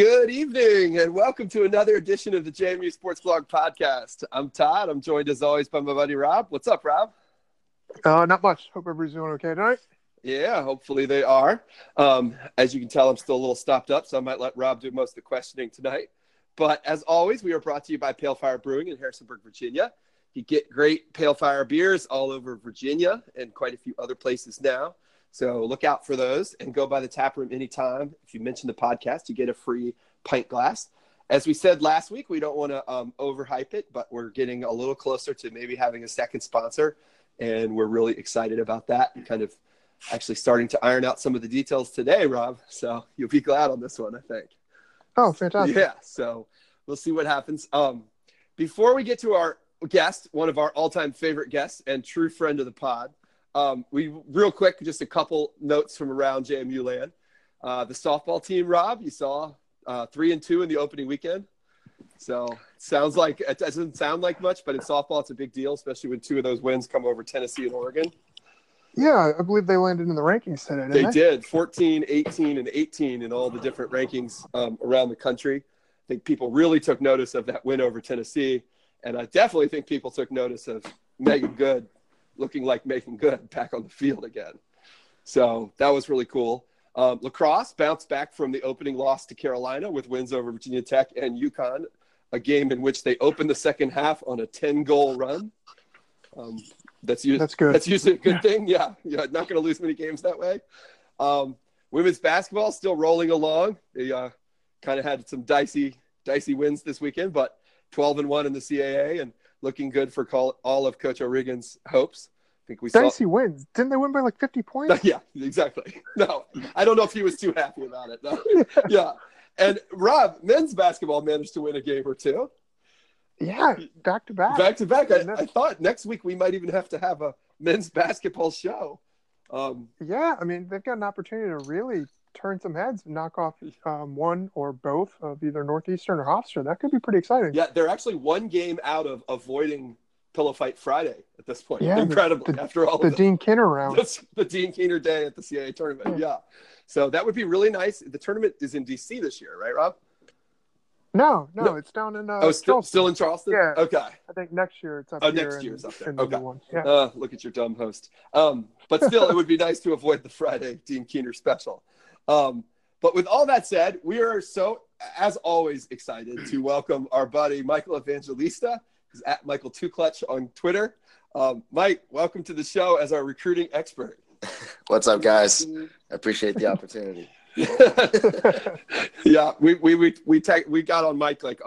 Good evening, and welcome to another edition of the JMU Sports Vlog Podcast. I'm Todd. I'm joined, as always, by my buddy Rob. What's up, Rob? Not much. Hope everybody's doing okay tonight. Yeah, hopefully they are. As you can tell, I'm still a little stopped up, so I might let Rob do most of the questioning tonight. But as always, we are brought to you by Pale Fire Brewing in Harrisonburg, Virginia. You get great Pale Fire beers all over Virginia and quite a few other places now. So look out for those and go by the tap room anytime. If you mention the podcast, you get a free pint glass. As we said last week, we don't want to overhype it, but we're getting a little closer to maybe having a second sponsor. And we're really excited about that and kind of actually starting to iron out some of the details today, Rob. So you'll be glad on this one, I think. Oh, fantastic. Yeah. So we'll see what happens. Before we get to our guest, one of our all-time favorite guests and true friend of the pod, real quick, just a couple notes from around JMU land. The softball team, Rob, you saw 3-2 in the opening weekend. So sounds like it doesn't sound like much, but in softball, it's a big deal, especially when two of those wins come over Tennessee and Oregon. Yeah, I believe they landed in the rankings today. They did 14, 18, and 18 in all the different rankings around the country. I think people really took notice of that win over Tennessee, and I definitely think people took notice of Megan Good looking like making good back on the field again. So that was really cool. Lacrosse bounced back from the opening loss to Carolina with wins over Virginia Tech and UConn, a game in which they opened the second half on a 10-goal run. That's usually a good thing. Yeah, not going to lose many games that way. Women's basketball still rolling along. They kind of had some dicey wins this weekend, but 12-1 in the CAA and looking good for all of Coach O'Regan's hopes. I think we saw dicey wins. Didn't they win by like 50 points? Yeah, exactly. No, I don't know if he was too happy about it. No. Yeah. And Rob, men's basketball managed to win a game or two. Yeah, back to back. I thought next week we might even have to have a men's basketball show. Yeah, I mean, they've got an opportunity to really turn some heads and knock off one or both of either Northeastern or Hofstra. That could be pretty exciting. Yeah, they're actually one game out of avoiding Pillow Fight Friday at this point. Yeah, incredibly. After all the Dean Kinner round. That's the Dean Kinner day at the CAA tournament. Yeah. So that would be really nice. The tournament is in D.C. this year, right, Rob? No, it's down in still in Charleston? Yeah. Okay. I think next year it's up here. Oh, next year it's up there. Okay. Yeah. Look at your dumb host. But still, it would be nice to avoid the Friday Dean Kinner special. But with all that said, we are so, as always, excited to welcome our buddy Michael Evangelista, who's at Michael2Clutch on Twitter. Mike, welcome to the show as our recruiting expert. What's up, guys? I appreciate the opportunity. Yeah, we got on Mike like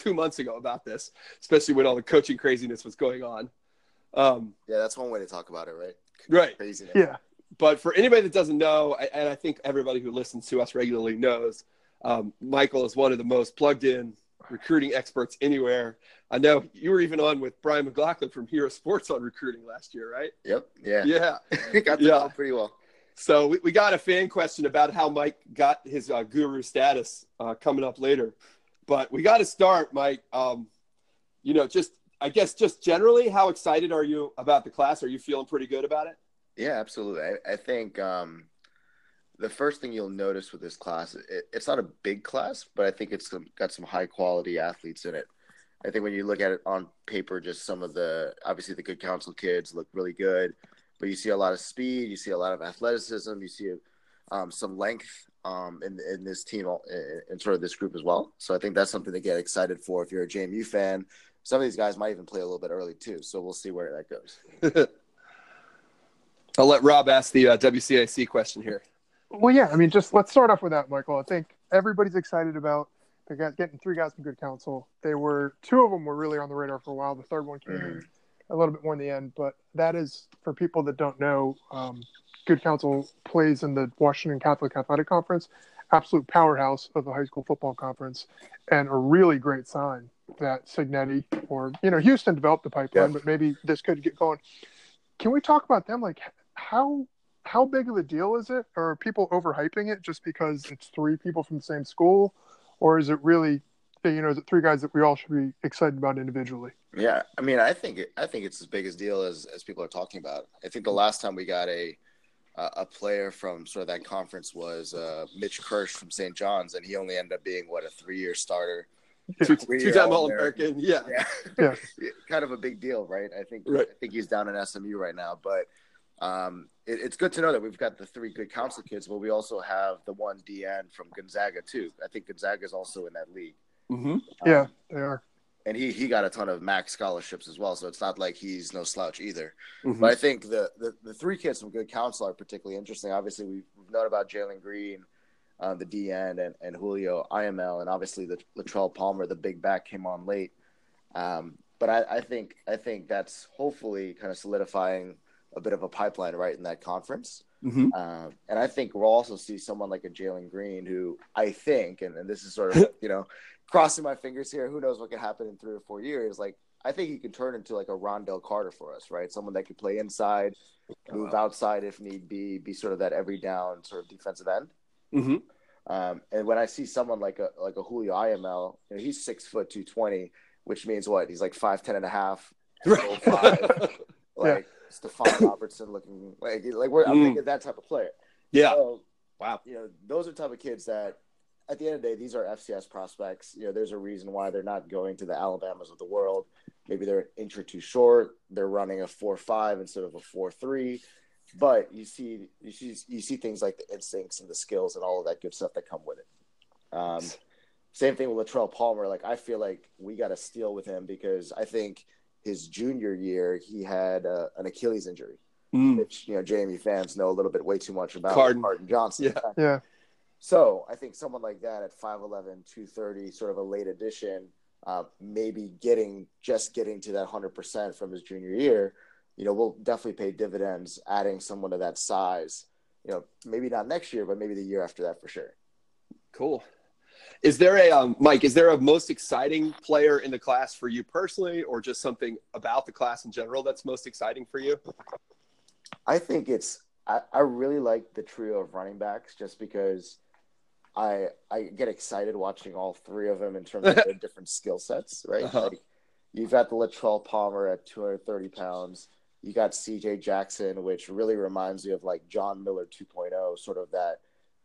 2 months ago about this, especially when all the coaching craziness was going on. Yeah, that's one way to talk about it, right? Right. Craziness. Yeah. But for anybody that doesn't know, and I think everybody who listens to us regularly knows, Michael is one of the most plugged-in recruiting experts anywhere. I know you were even on with Brian McLaughlin from Hero Sports on recruiting last year, right? Yep. Yeah. Got to know pretty well. So we got a fan question about how Mike got his guru status coming up later. But we got to start, Mike, just generally, how excited are you about the class? Are you feeling pretty good about it? Yeah, absolutely. I think the first thing you'll notice with this class, it's not a big class, but I think it's got some high-quality athletes in it. I think when you look at it on paper, just some of the – obviously the Good Counsel kids look really good, but you see a lot of speed, you see a lot of athleticism, you see some length in this team and sort of this group as well. So I think that's something to get excited for if you're a JMU fan. Some of these guys might even play a little bit early too, so we'll see where that goes. I'll let Rob ask the WCAC question here. Well, yeah, I mean, just let's start off with that, Michael. I think everybody's excited about getting three guys from Good Counsel. Two of them were really on the radar for a while. The third one came in a little bit more in the end. But that is, for people that don't know, Good Counsel plays in the Washington Catholic Athletic Conference, absolute powerhouse of the high school football conference, and a really great sign that Cignetti or, Houston developed the pipeline, but maybe this could get going. Can we talk about them? Like, how big of a deal is it? Or are people overhyping it just because it's three people from the same school? Or is it really, is it three guys that we all should be excited about individually? Yeah, I mean, I think it's as big a deal as people are talking about. I think the last time we got a a player from sort of that conference was Mitch Kirsch from St. John's, and he only ended up being, what, a 3-year starter. Two-time All-American, yeah. Kind of a big deal, right? I think he's down in SMU right now. But it's good to know that we've got the three good counsel kids, but we also have the one DN from Gonzaga, too. I think Gonzaga is also in that league. Mm-hmm. Yeah, they are. And he got a ton of max scholarships as well, so it's not like he's no slouch either. Mm-hmm. But I think the three kids from Good Counsel are particularly interesting. Obviously, we've known about Jalen Green, the DN, and Julio IML, and obviously the Latrell Palmer, the big back, came on late. But I think that's hopefully kind of solidifying a bit of a pipeline right in that conference. Mm-hmm. And I think we'll also see someone like a Jalen Green, who I think, and this is sort of, crossing my fingers here, who knows what could happen in 3 or 4 years. Like, I think he could turn into like a Rondell Carter for us, right? Someone that could play inside, move outside if need be sort of that every down sort of defensive end. Mm-hmm. And when I see someone like a Julio IML, he's 6 foot 220, which means what? He's like 5'10.5, right. 05. Like, Stephon Robertson looking like I'm thinking that type of player. Yeah. So, wow. Those are the type of kids that at the end of the day, these are FCS prospects. There's a reason why they're not going to the Alabamas of the world. Maybe they're an inch or two short. They're running a 4.5 instead of a 4.3. But you see things like the instincts and the skills and all of that good stuff that come with it. Same thing with Latrell Palmer. Like, I feel like we got to steal with him because I think his junior year, he had an Achilles injury, which, JMU fans know a little bit way too much about. Carden Johnson. Yeah. So I think someone like that at 5'11", 230, sort of a late addition, maybe getting to that 100% from his junior year, will definitely pay dividends adding someone to that size, maybe not next year, but maybe the year after that for sure. Cool. Is there a Mike? Is there a most exciting player in the class for you personally, or just something about the class in general that's most exciting for you? I think I really like the trio of running backs, just because I get excited watching all three of them in terms of their different skill sets. Right? Uh-huh. Like, you've got the Latrell Palmer at 230 pounds. You got CJ Jackson, which really reminds me of like John Miller 2.0, sort of that,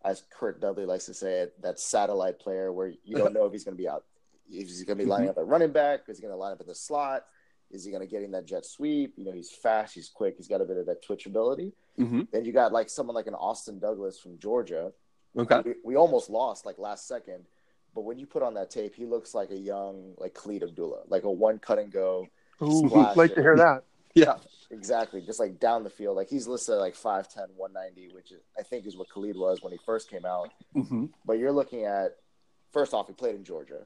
as Kurt Dudley likes to say it, that satellite player where you don't know if he's going to be out, if he's going to be lining up at running back, is he going to line up in the slot, is he going to get in that jet sweep? He's fast, he's quick, he's got a bit of that twitch ability. Mm-hmm. Then you got like someone like an Austin Douglas from Georgia. Okay, we almost lost like last second, but when you put on that tape, he looks like a young Cleet Abdullah, like a one cut and go. Ooh, like to hear that. Yeah, exactly. Just like down the field. Like, he's listed at 5'10", 190, which is, I think, is what Khalid was when he first came out. Mm-hmm. But you're looking at, first off, he played in Georgia.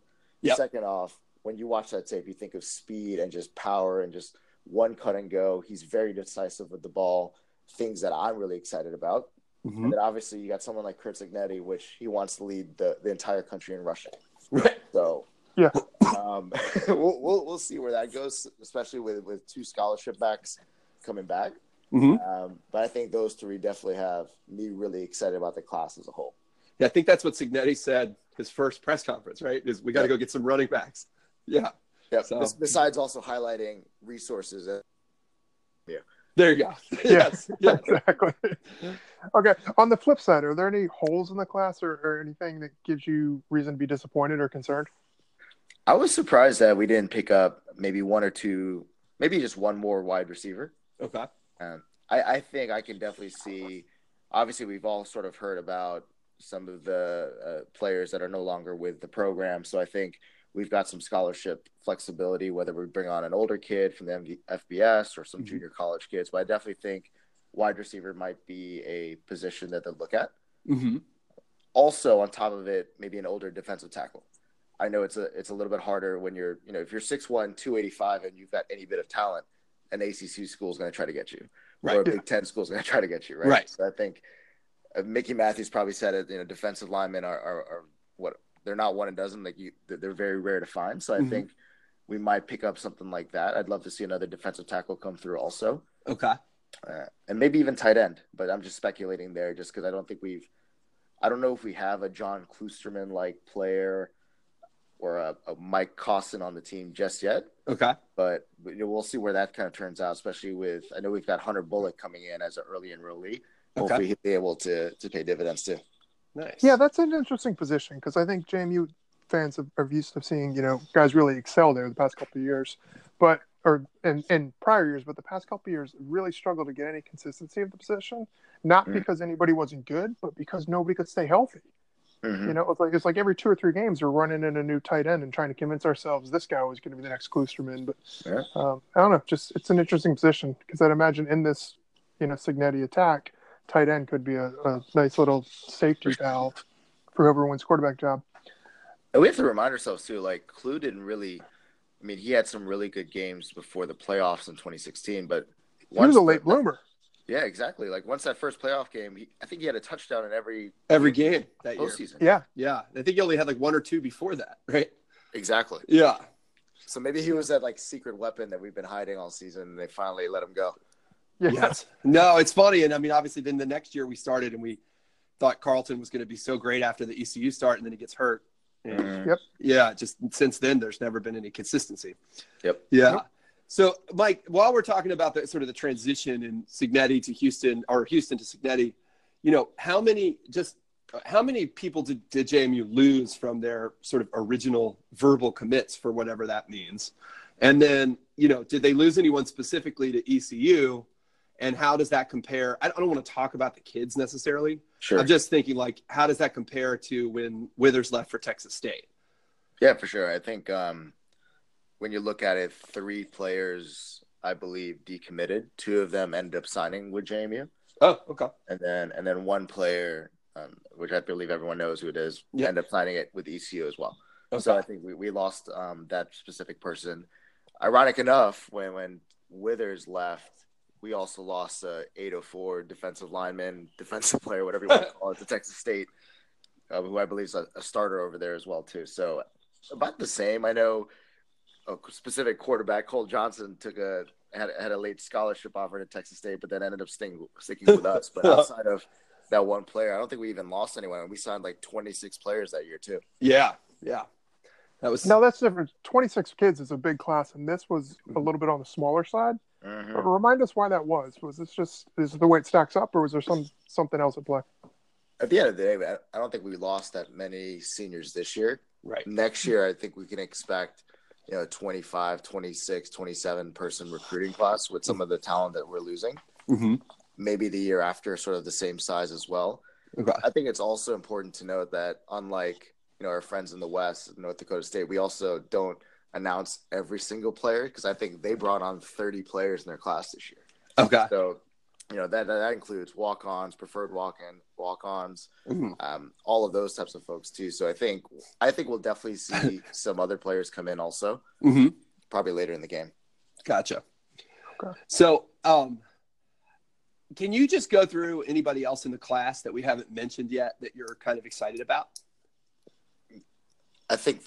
Yep. Second off, when you watch that tape, you think of speed and just power and just one cut and go. He's very decisive with the ball, things that I'm really excited about. Mm-hmm. And then obviously you got someone like Kurt Cignetti, which he wants to lead the entire country in rushing. Right. So yeah. We'll see where that goes, especially with two scholarship backs coming back. Mm-hmm. But I think those three definitely have me really excited about the class as a whole. Yeah, I think that's what Cignetti said his first press conference, right? Is we got to go get some running backs. Yeah. Yeah. So. Besides also highlighting resources. Yeah. There you go. Yes. Yeah, exactly. Okay. On the flip side, are there any holes in the class or anything that gives you reason to be disappointed or concerned? I was surprised that we didn't pick up maybe one or two, maybe just one more wide receiver. Okay. I think I can definitely see, obviously we've all sort of heard about some of the players that are no longer with the program. So I think we've got some scholarship flexibility, whether we bring on an older kid from the FBS or some junior college kids. But I definitely think wide receiver might be a position that they'll look at. Mm-hmm. Also on top of it, maybe an older defensive tackle. I know it's a little bit harder when you're, if you're 6'1", 285, and you've got any bit of talent, an ACC school is going to try to get you. Right. Or a Big Ten school is going to try to get you, right? Right. So I think Mickey Matthews probably said it, defensive linemen are what – they're not one and dozen. They're very rare to find. So I think we might pick up something like that. I'd love to see another defensive tackle come through also. Okay. And maybe even tight end, but I'm just speculating there just because I don't think we've – I don't know if we have a John Klusterman-like player – or a Mike Costin on the team just yet. Okay. But we'll see where that kind of turns out, especially with – I know we've got Hunter Bullock coming in as an early enrollee. hopefully he'll be able to pay dividends too. Nice. Yeah, that's an interesting position because I think JMU fans are used to seeing, you know, guys really excel there the past couple of years, but and prior years, but the past couple of years really struggled to get any consistency of the position. Not because anybody wasn't good, but because nobody could stay healthy. You know, it's like every 2 or 3 games we're running in a new tight end and trying to convince ourselves this guy was going to be the next Klusterman. But I don't know, just it's an interesting position because I'd imagine in this, you know, Cignetti attack, tight end could be a nice little safety valve for whoever wins quarterback job. And we have to remind ourselves too, like Clue didn't really. I mean, he had some really good games before the playoffs in 2016, but he was a late bloomer. Yeah, exactly. Like once that first playoff game, I think he had a touchdown in every game that postseason. Year. Yeah, yeah. I think he only had like 1 or 2 before that, right? Exactly. Yeah. So maybe he was that like secret weapon that we've been hiding all season, and they finally let him go. Yeah. Yes. No, it's funny, and I mean, obviously, then the next year we started, and we thought Carlton was going to be so great after the ECU start, and then he gets hurt. Yep. Yeah, just since then, there's never been any consistency. Yep. Yeah. Yep. So, Mike, while we're talking about the sort of the transition in Cignetti to Houston or Houston to Cignetti, you know, how many people did JMU lose from their sort of original verbal commits for whatever that means? And then, you know, did they lose anyone specifically to ECU? And how does that compare? I don't want to talk about the kids necessarily. Sure. I'm just thinking, like, how does that compare to when Withers left for Texas State? Yeah, for sure. I think when you look at it, 3 players, I believe, decommitted. 2 of them ended up signing with JMU. Oh, okay. And then 1 player, which I believe everyone knows who it is, ended up signing it with ECU as well. Okay. So I think we lost that specific person. Ironic enough, when Withers left, we also lost 804 defensive lineman, defensive player, whatever you want to call it, to Texas State, who I believe is a starter over there as well, too. So about the same. I know a specific quarterback, Cole Johnson, had a late scholarship offer to Texas State, but then ended up sticking with us. But outside of that 1 player, I don't think we even lost anyone. And we signed like 26 players that year, too. Yeah, yeah. No, that's different. 26 kids is a big class, and this was a little bit on the smaller side. But remind us why that was. Was this just is it the way it stacks up, or was there something else at play? At the end of the day, I don't think we lost that many seniors this year. Right. Next year, I think we can expect, you know, 25, 26, 27 person recruiting class with some of the talent that we're losing. Maybe the year after, sort of the same size as well. Okay. I think it's also important to note that unlike, you know, our friends in the West, North Dakota State, we also don't announce every single player because I think they brought on 30 players in their class this year. Okay. So, you know, that includes walk-ons, preferred walk-ons, all of those types of folks too. So I think we'll definitely see some other players come in also, probably later in the game. Gotcha. Okay. So, can you just go through anybody else in the class that we haven't mentioned yet that you're kind of excited about? I think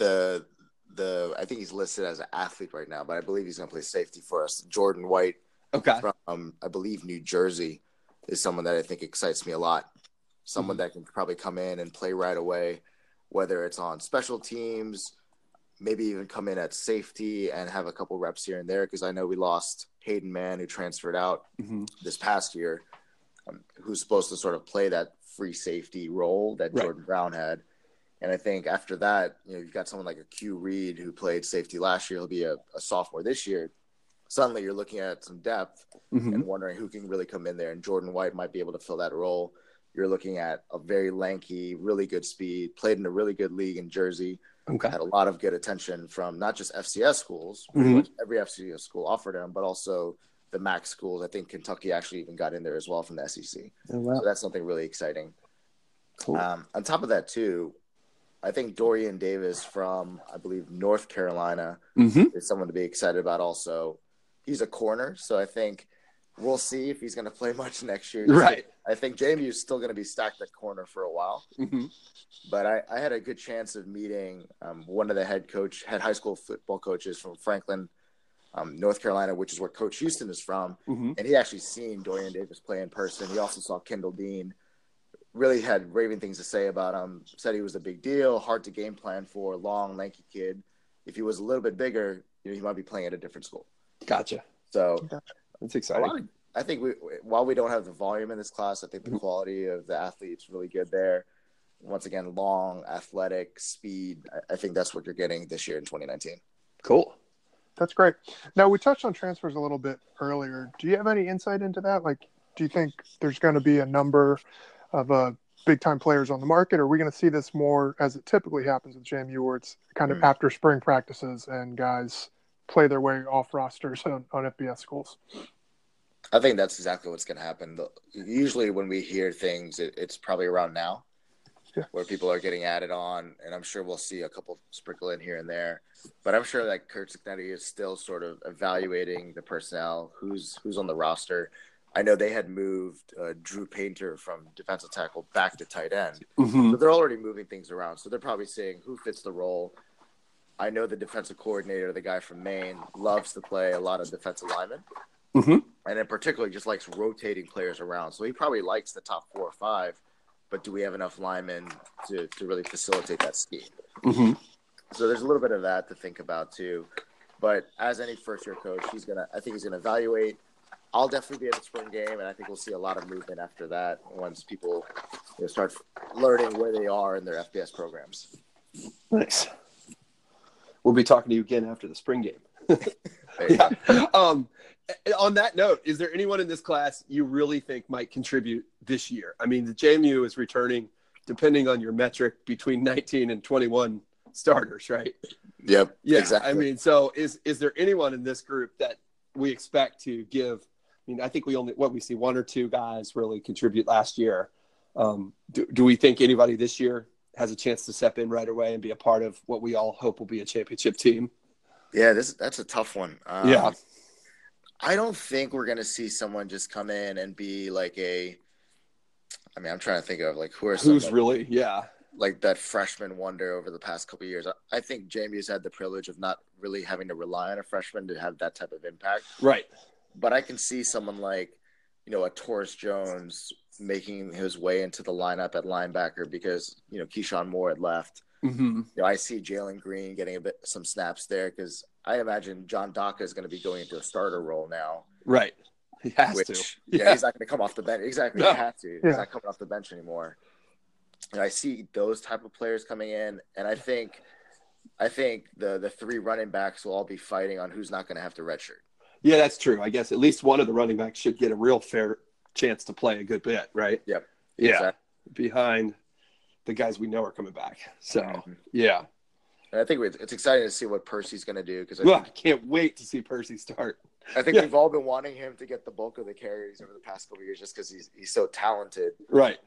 I think he's listed as an athlete right now, but I believe he's going to play safety for us. Jordan White, from I believe New Jersey, is someone that I think excites me a lot. Someone that can probably come in and play right away, whether it's on special teams, maybe even come in at safety and have a couple reps here and there. Because I know we lost Hayden Mann, who transferred out this past year, who's supposed to sort of play that free safety role that Jordan Brown had. And I think after that, you know, you've got someone like a Q Reed who played safety last year. He'll be a sophomore this year. Suddenly you're looking at some depth and wondering who can really come in there. And Jordan White might be able to fill that role. You're looking at a very lanky, really good speed, played in a really good league in Jersey. Had a lot of good attention from not just FCS schools, which every FCS school offered him, but also the MAC schools. I think Kentucky actually even got in there as well from the SEC. Oh, wow. So that's something really exciting. Cool. On top of that, too, I think Dorian Davis from, I believe, North Carolina is someone to be excited about also. He's a corner, so I think we'll see if he's going to play much next year. Right. I think JMU is still going to be stacked at corner for a while. But I had a good chance of meeting one of the head high school football coaches from Franklin, North Carolina, which is where Coach Houston is from. And he actually seen Dorian Davis play in person. He also saw Kendall Dean. Really had raving things to say about him, said he was a big deal, hard to game plan for, long, lanky kid. If he was a little bit bigger, you know, he might be playing at a different school. Gotcha. So that's exciting. A lot of I think while we don't have the volume in this class, I think the quality of the athletes really good there. Once again, long, athletic, speed. I think that's what you're getting this year in 2019. Cool. That's great. Now, we touched on transfers a little bit earlier. Do you have any insight into that? Like, do you think there's going to be a number of big-time players on the market, or are we going to see this more as it typically happens with JMU, where it's kind of after spring practices and guys play their way off rosters on FBS schools? I think that's exactly what's going to happen. Usually when we hear things, it's probably around now. Yeah. Where people are getting added on, and I'm sure we'll see a couple sprinkle in here and there. But I'm sure that Kurt Cignetti is still sort of evaluating the personnel, who's on the roster. I know they had moved Drew Painter from defensive tackle back to tight end. Mm-hmm. So they're already moving things around. So they're probably seeing who fits the role. I know the defensive coordinator, the guy from Maine, loves to play a lot of defensive linemen. Mm-hmm. And in particular, just likes rotating players around. So he probably likes the top 4 or 5. But do we have enough linemen to really facilitate that scheme? Mm-hmm. So there's a little bit of that to think about too. But as any first-year coach, I think he's gonna evaluate. I'll definitely be at the spring game, and I think we'll see a lot of movement after that once people start learning where they are in their FBS programs. Nice. We'll be talking to you again after the spring game. Yeah. On that note, is there anyone in this class you really think might contribute this year? I mean, the JMU is returning, depending on your metric, between 19 and 21 starters, right? Yep, yeah, exactly. I mean, so is there anyone in this group that we expect to give? I mean, I think we see 1 or 2 guys really contribute last year. Do we think anybody this year has a chance to step in right away and be a part of what we all hope will be a championship team? Yeah, that's a tough one. Yeah. I don't think we're going to see someone just come in and be like I'm trying to think of like who's really that freshman wonder over the past couple of years. I think JMU's had the privilege of not really having to rely on a freshman to have that type of impact. Right. But I can see someone like, a Torres Jones making his way into the lineup at linebacker because, Keyshawn Moore had left. Mm-hmm. I see Jalen Green getting some snaps there because I imagine John Daka is going to be going into a starter role now. Right. He has to. Yeah, he's not going to come off the bench. Exactly. No. He has to. Yeah. He's not coming off the bench anymore. And I see those type of players coming in, and I think the 3 running backs will all be fighting on who's not going to have to redshirt. Yeah, that's true. I guess at least one of the running backs should get a real fair chance to play a good bit, right? Yep. Yeah. Exactly. Behind the guys we know are coming back. So, yeah. And I think it's exciting to see what Percy's going to do. I can't wait to see Percy start. I think we've all been wanting him to get the bulk of the carries over the past couple of years just because he's so talented. Right.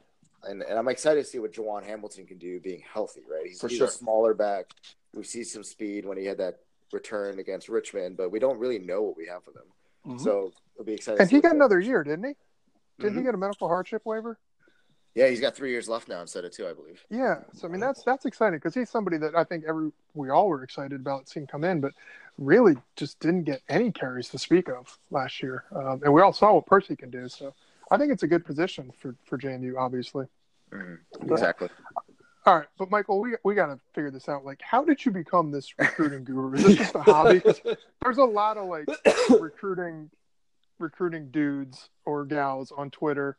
And I'm excited to see what Jawan Hamilton can do being healthy, right? He's a smaller back. We see some speed when he had that return against Richmond, but we don't really know what we have with him. Mm-hmm. So it'll be exciting. And he got another year, didn't he? Didn't he get a medical hardship waiver? Yeah, he's got 3 years left now instead of 2, I believe. Yeah, so I mean that's exciting because he's somebody that I think we all were excited about seeing come in, but really just didn't get any carries to speak of last year. And we all saw what Percy can do, so I think it's a good position for JMU, obviously. Mm-hmm. Exactly. All right, but Michael, we got to figure this out. Like, how did you become this recruiting guru? Is this just a hobby? There's a lot of like recruiting dudes or gals on Twitter.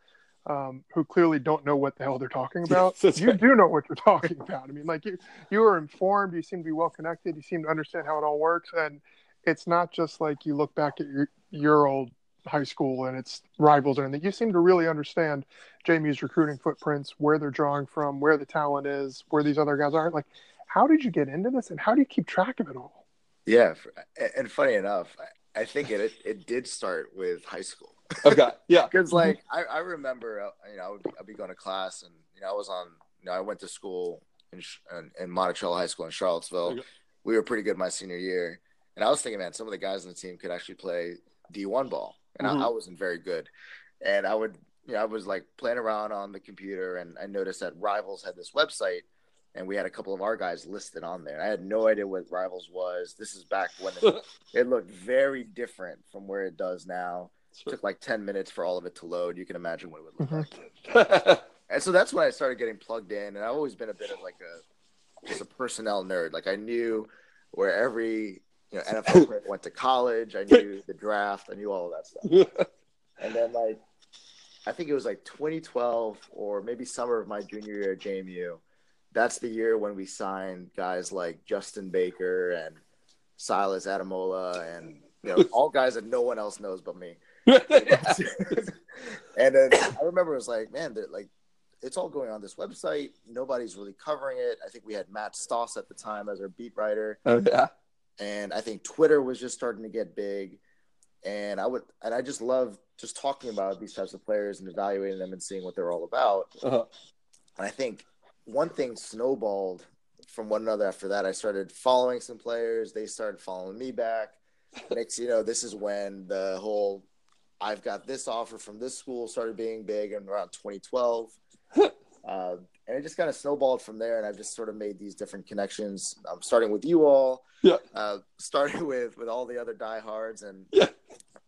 Who clearly don't know what the hell they're talking about. Yes, you do know what you're talking about. I mean, like you are informed. You seem to be well connected. You seem to understand how it all works. And it's not just like you look back at your old high school and its rivals or anything. You seem to really understand JMU's recruiting footprints, where they're drawing from, where the talent is, where these other guys aren't. Like, how did you get into this, and how do you keep track of it all? Yeah, and funny enough, I think it did start with high school. Okay. Yeah. Because like I remember, I'd be going to class, and I went to school in Monticello High School in Charlottesville. Okay. We were pretty good my senior year, and I was thinking, man, some of the guys on the team could actually play D1 ball, and I wasn't very good. And I was like playing around on the computer, and I noticed that Rivals had this website, and we had a couple of our guys listed on there. I had no idea what Rivals was. This is back when it looked very different from where it does now. It took like 10 minutes for all of it to load. You can imagine what it would look like. And so that's when I started getting plugged in. And I've always been a bit of like just a personnel nerd. Like I knew where every NFL player went to college. I knew the draft. I knew all of that stuff. And then, like, I think it was like 2012 or maybe summer of my junior year at JMU. That's the year when we signed guys like Justin Baker and Silas Adamola and, you know, all guys that no one else knows but me. And then I remember it was like, man, like, it's all going on this website. Nobody's really covering it. I think we had Matt Stoss at the time as our beat writer. Oh, yeah. And I think Twitter was just starting to get big. And I just love just talking about these types of players and evaluating them and seeing what they're all about. Uh-huh. And I think one thing snowballed from one another after that. I started following some players. They started following me back. Next, you know, this is when the whole I've got this offer from this school started being big, and around 2012. And it just kind of snowballed from there, and I've just sort of made these different connections. I'm starting with you all, yeah. Starting with all the other diehards, and yeah.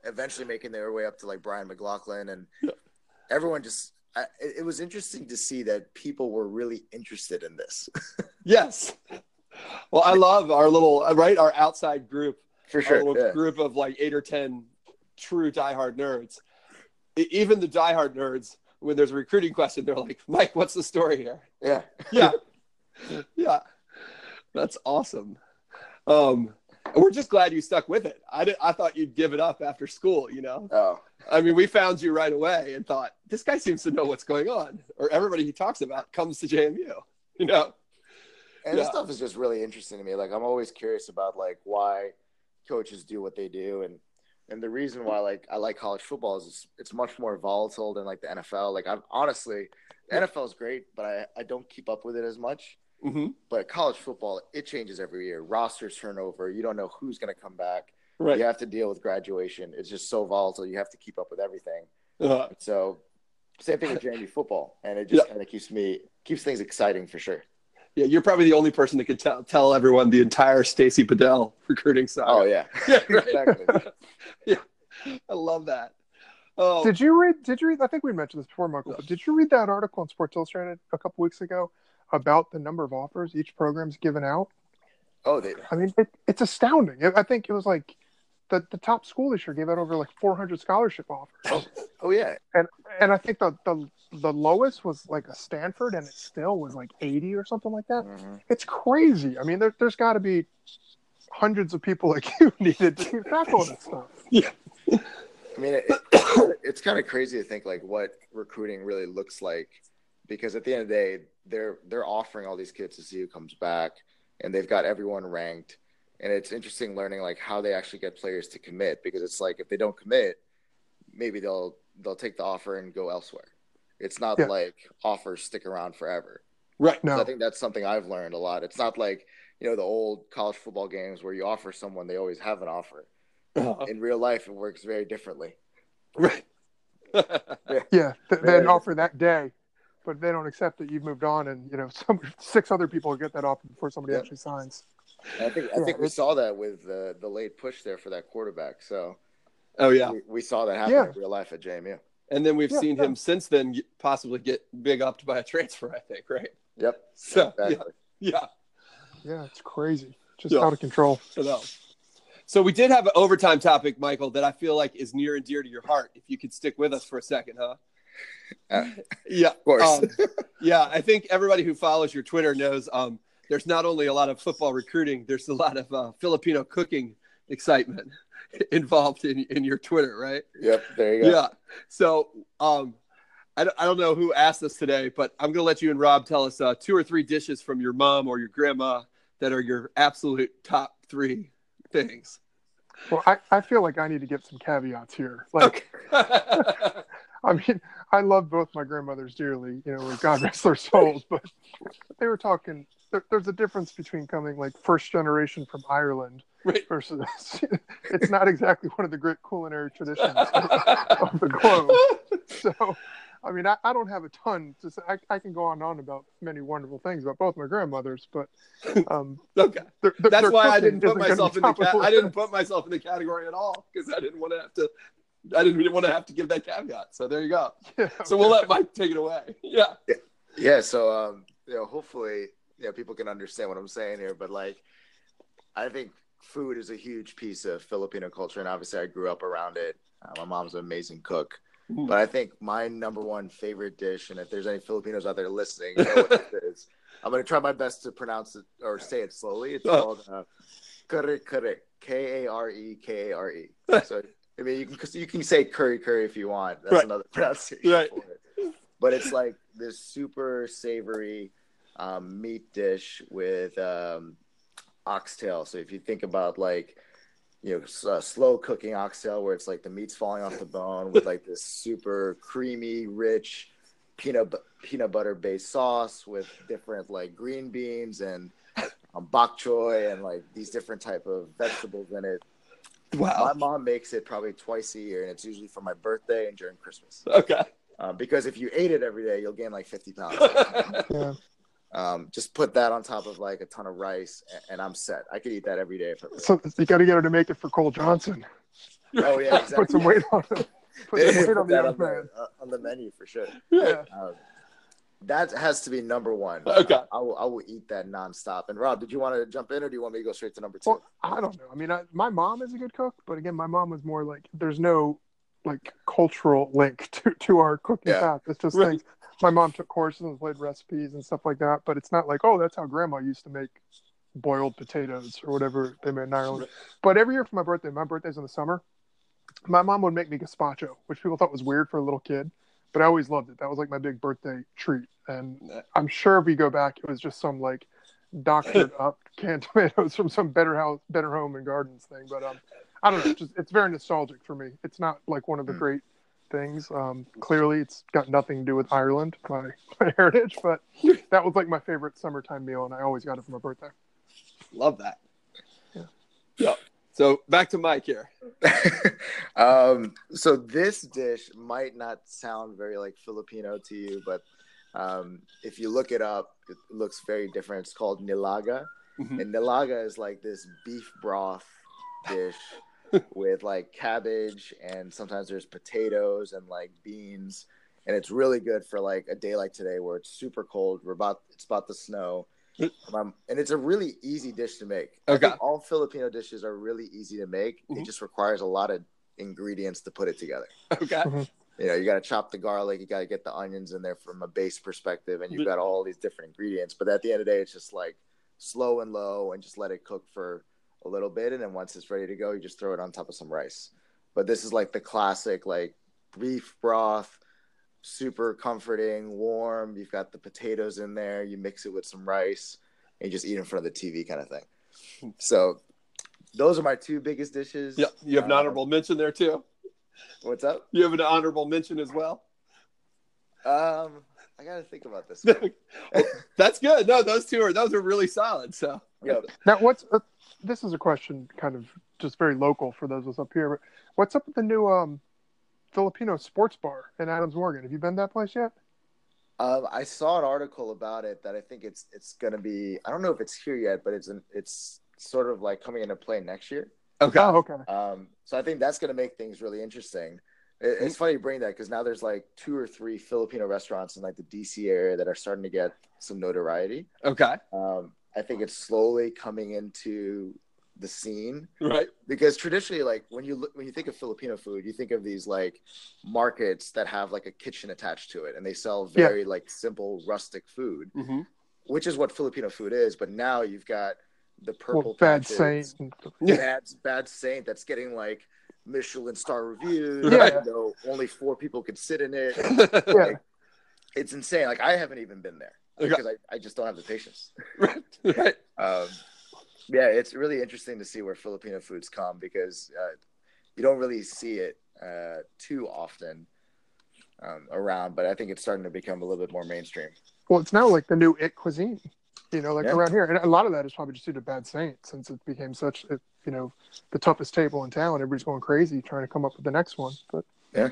eventually making their way up to like Brian McLaughlin, and yeah. everyone just. It was interesting to see that people were really interested in this. Yes. Well, I love our little our outside group, for sure, yeah. group of like 8 or 10 true diehard nerds. Even the diehard nerds. When there's a recruiting question, they're like, Mike, what's the story here? Yeah. Yeah. Yeah. That's awesome. And we're just glad you stuck with it. I thought you'd give it up after school, you know? Oh. I mean, we found you right away and thought, this guy seems to know what's going on. Or everybody he talks about comes to JMU, you know? And yeah. this stuff is just really interesting to me. Like, I'm always curious about, like, why coaches do what they do. And the reason why, like, I like college football is it's much more volatile than, like, the NFL. Like, I'm honestly, the NFL is great, but I don't keep up with it as much. Mm-hmm. But college football, it changes every year. Rosters turnover. You don't know who's going to come back. Right. You have to deal with graduation. It's just so volatile. You have to keep up with everything. Uh-huh. So same thing with JMU football, and it just yeah. kind of keeps things exciting for sure. Yeah, you're probably the only person that could tell everyone the entire Stacy Bedell recruiting side. Oh, yeah. Yeah, right. Exactly. Yeah, I love that. Oh. Did you read, I think we mentioned this before, Michael, but did you read that article in Sports Illustrated a couple weeks ago about the number of offers each program's given out? Oh, they I mean, it's astounding. I think it was like the top school this year gave out over like 400 scholarship offers. Oh, yeah. And I think the lowest was like a Stanford, and it still was like 80 or something like that. Mm-hmm. It's crazy. I mean, there's got to be hundreds of people like you needed to keep track on that stuff. Yeah. I mean, it's kind of crazy to think like what recruiting really looks like, because at the end of the day, they're offering all these kids to see who comes back, and they've got everyone ranked. And it's interesting learning like how they actually get players to commit, because it's like if they don't commit, maybe they'll take the offer and go elsewhere. It's not yeah. like offers stick around forever. Right. No. So I think that's something I've learned a lot. It's not like, you know, the old college football games where you offer someone, they always have an offer. Uh-huh. In real life, it works very differently. Right. Yeah. Yeah. They had an offer that day, but they don't accept that you've moved on, and, you know, 6 other people get that offer before somebody yeah. actually signs. And I think we saw that with the late push there for that quarterback. So, oh yeah, we saw that happen yeah. in real life at JMU. And then we've seen him since then possibly get big upped by a transfer, I think, right? Yep. So, exactly. Yeah. Yeah, it's crazy. Just out of control. So we did have an overtime topic, Michael, that I feel like is near and dear to your heart. If you could stick with us for a second, huh? Yeah. Of course. Yeah, I think everybody who follows your Twitter knows there's not only a lot of football recruiting, there's a lot of Filipino cooking excitement involved in your Twitter, right? Yep, there you go. Yeah. So I don't know who asked us today, but I'm going to let you and Rob tell us 2 or 3 dishes from your mom or your grandma that are your absolute top 3 things. Well, I feel like I need to give some caveats here. Like, okay. I mean, I love both my grandmothers dearly, you know, God rest their souls, but they were talking – there's a difference between coming like first generation from Ireland right. versus it's not exactly one of the great culinary traditions of the globe. So, I mean, I don't have a ton to say. I can go on and on about many wonderful things about both my grandmothers, but okay. That's why I didn't put myself in the category at all, because I didn't want to have to give that caveat. So there you go. Yeah, so we'll let Mike take it away. Yeah. Yeah. So you know, hopefully. Yeah, people can understand what I'm saying here, but like, I think food is a huge piece of Filipino culture, and obviously I grew up around it. My mom's an amazing cook. Ooh. But I think my number one favorite dish, and if there's any Filipinos out there listening, you know what it is. I'm going to try my best to pronounce it or say it slowly. It's called kare kare, K-A-R-E-K-A-R-E. So, I mean, you can say curry curry if you want. That's right. Another pronunciation for it. But it's like this super savory meat dish with oxtail. So if you think about like, you know, slow cooking oxtail where it's like the meat's falling off the bone with like this super creamy, rich peanut butter based sauce with different like green beans and bok choy and like these different type of vegetables in it. Wow. My mom makes it probably twice a year, and it's usually for my birthday and during Christmas. Okay. Because if you ate it every day, you'll gain like 50 pounds. Yeah. Just put that on top of like a ton of rice, and I'm set. I could eat that every day. So you got to get her to make it for Cole Johnson. Oh yeah, exactly. Put some weight on it. Put that on the menu for sure. Yeah. That has to be number one. Okay. I will eat that nonstop. And Rob, did you want to jump in, or do you want me to go straight to number two? Well, I don't know. I mean, my mom is a good cook, but again, my mom was more like there's no like cultural link to our cooking path. It's just like my mom took courses and played recipes and stuff like that, but it's not like, oh, that's how grandma used to make boiled potatoes or whatever they made in Ireland. But every year for my birthday's in the summer, my mom would make me gazpacho, which people thought was weird for a little kid, but I always loved it. That was like my big birthday treat. And I'm sure if we go back, it was just some like doctored up canned tomatoes from some Better Home and Gardens thing. But I don't know, it's very nostalgic for me. It's not like one of the great things. Clearly it's got nothing to do with Ireland, my heritage, but that was like my favorite summertime meal, and I always got it for my birthday. Love that. Yeah. So back to Mike here. So this dish might not sound very like Filipino to you, but if you look it up, it looks very different. It's called nilaga. Mm-hmm. And nilaga is like this beef broth dish with like cabbage, and sometimes there's potatoes and like beans, and it's really good for like a day like today where it's super cold. It's about to snow, and it's a really easy dish to make. Okay. I think all Filipino dishes are really easy to make. Mm-hmm. It just requires a lot of ingredients to put it together. Okay. Mm-hmm. You know, you got to chop the garlic, you got to get the onions in there from a base perspective, and you've got all these different ingredients. But at the end of the day, it's just like slow and low, and just let it cook for a little bit, and then once it's ready to go, you just throw it on top of some rice. But this is like the classic like beef broth, super comforting, warm. You've got the potatoes in there, you mix it with some rice, and you just eat in front of the TV kind of thing. So those are my two biggest dishes. Yeah, you have an honorable mention there too. What's up? You have an honorable mention as well. I gotta think about this one. That's good. No, those are really solid. So yeah. Now what's this is a question kind of just very local for those of us up here, but what's up with the new Filipino sports bar in Adams, Morgan? Have you been to that place yet? I saw an article about it that I think it's going to be, I don't know if it's here yet, but it's sort of like coming into play next year. Okay. Oh, okay. So I think that's going to make things really interesting. It's funny you bring that, because now there's like 2 or 3 Filipino restaurants in like the DC area that are starting to get some notoriety. Okay. I think it's slowly coming into the scene, right? Because traditionally, like when you think of Filipino food, you think of these like markets that have like a kitchen attached to it, and they sell very like simple rustic food, mm-hmm. which is what Filipino food is. But now you've got the purple Bad Saint that's getting like Michelin star reviews. Yeah. Even though only 4 people could sit in it. Yeah. Like, it's insane. Like I haven't even been there. Because I just don't have the patience. Right. Yeah, it's really interesting to see where Filipino foods come, because you don't really see it too often around, but I think it's starting to become a little bit more mainstream. Well, it's now like the new it cuisine, you know, like around here. And a lot of that is probably just due to Bad Saint, since it became such, you know, the toughest table in town. Everybody's going crazy trying to come up with the next one. But yeah.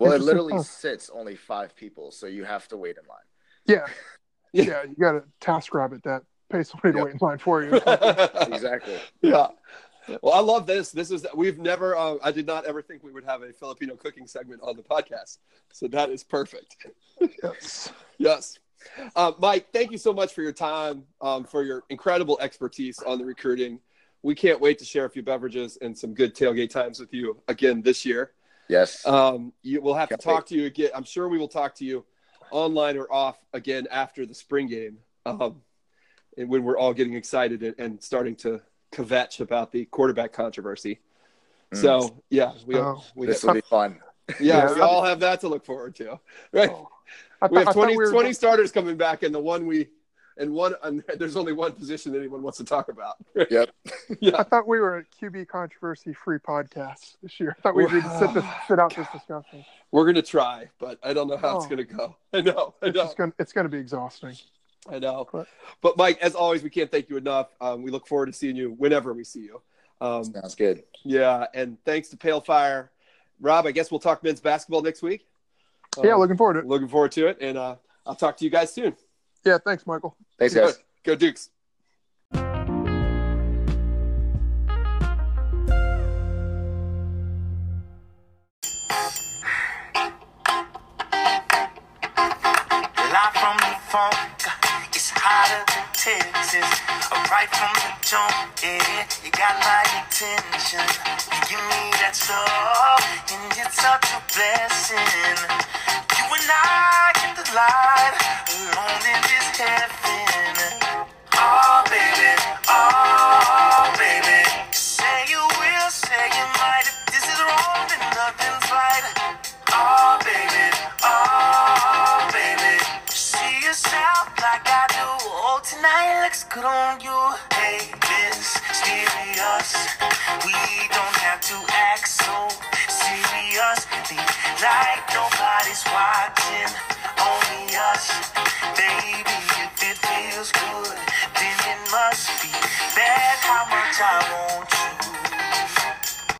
Well, it literally sits only 5 people, so you have to wait in line. Yeah. Yeah, you got to task rabbit that. Pay somebody to wait in line for you. Exactly. Yeah. Well, I love this. We've never, I did not ever think we would have a Filipino cooking segment on the podcast. So that is perfect. Yes. Mike, thank you so much for your time, for your incredible expertise on the recruiting. We can't wait to share a few beverages and some good tailgate times with you again this year. Yes. We'll have to talk to you again. I'm sure we will talk to you online or off again after the spring game. And when we're all getting excited and starting to kvetch about the quarterback controversy. So yeah, this will be fun. Yeah, we all have that to look forward to, right? We have 20 starters coming back, and there's only one position that anyone wants to talk about. Right? Yep. Yeah. I thought we were a QB controversy free podcast this year. I thought we would sit out this discussion. We're gonna try, but I don't know how it's gonna go. It's gonna be exhausting. I know. But Mike, as always, we can't thank you enough. We look forward to seeing you whenever we see you. Sounds good. Yeah, and thanks to Pale Fire. Rob, I guess we'll talk men's basketball next week. Yeah, looking forward to it. And I'll talk to you guys soon. Yeah, thanks, Michael. Thanks, guys. Go Dukes. Right from the jump, yeah, you got my attention. You give me that soul, and it's such a blessing. You and I get the light, alone in this heaven. Oh, baby, oh, baby. Say you will, say you might. If this is wrong, then nothing's right. Oh, baby, oh, baby. See yourself like I do. Oh, tonight looks good on you. We don't have to act so serious, like nobody's watching.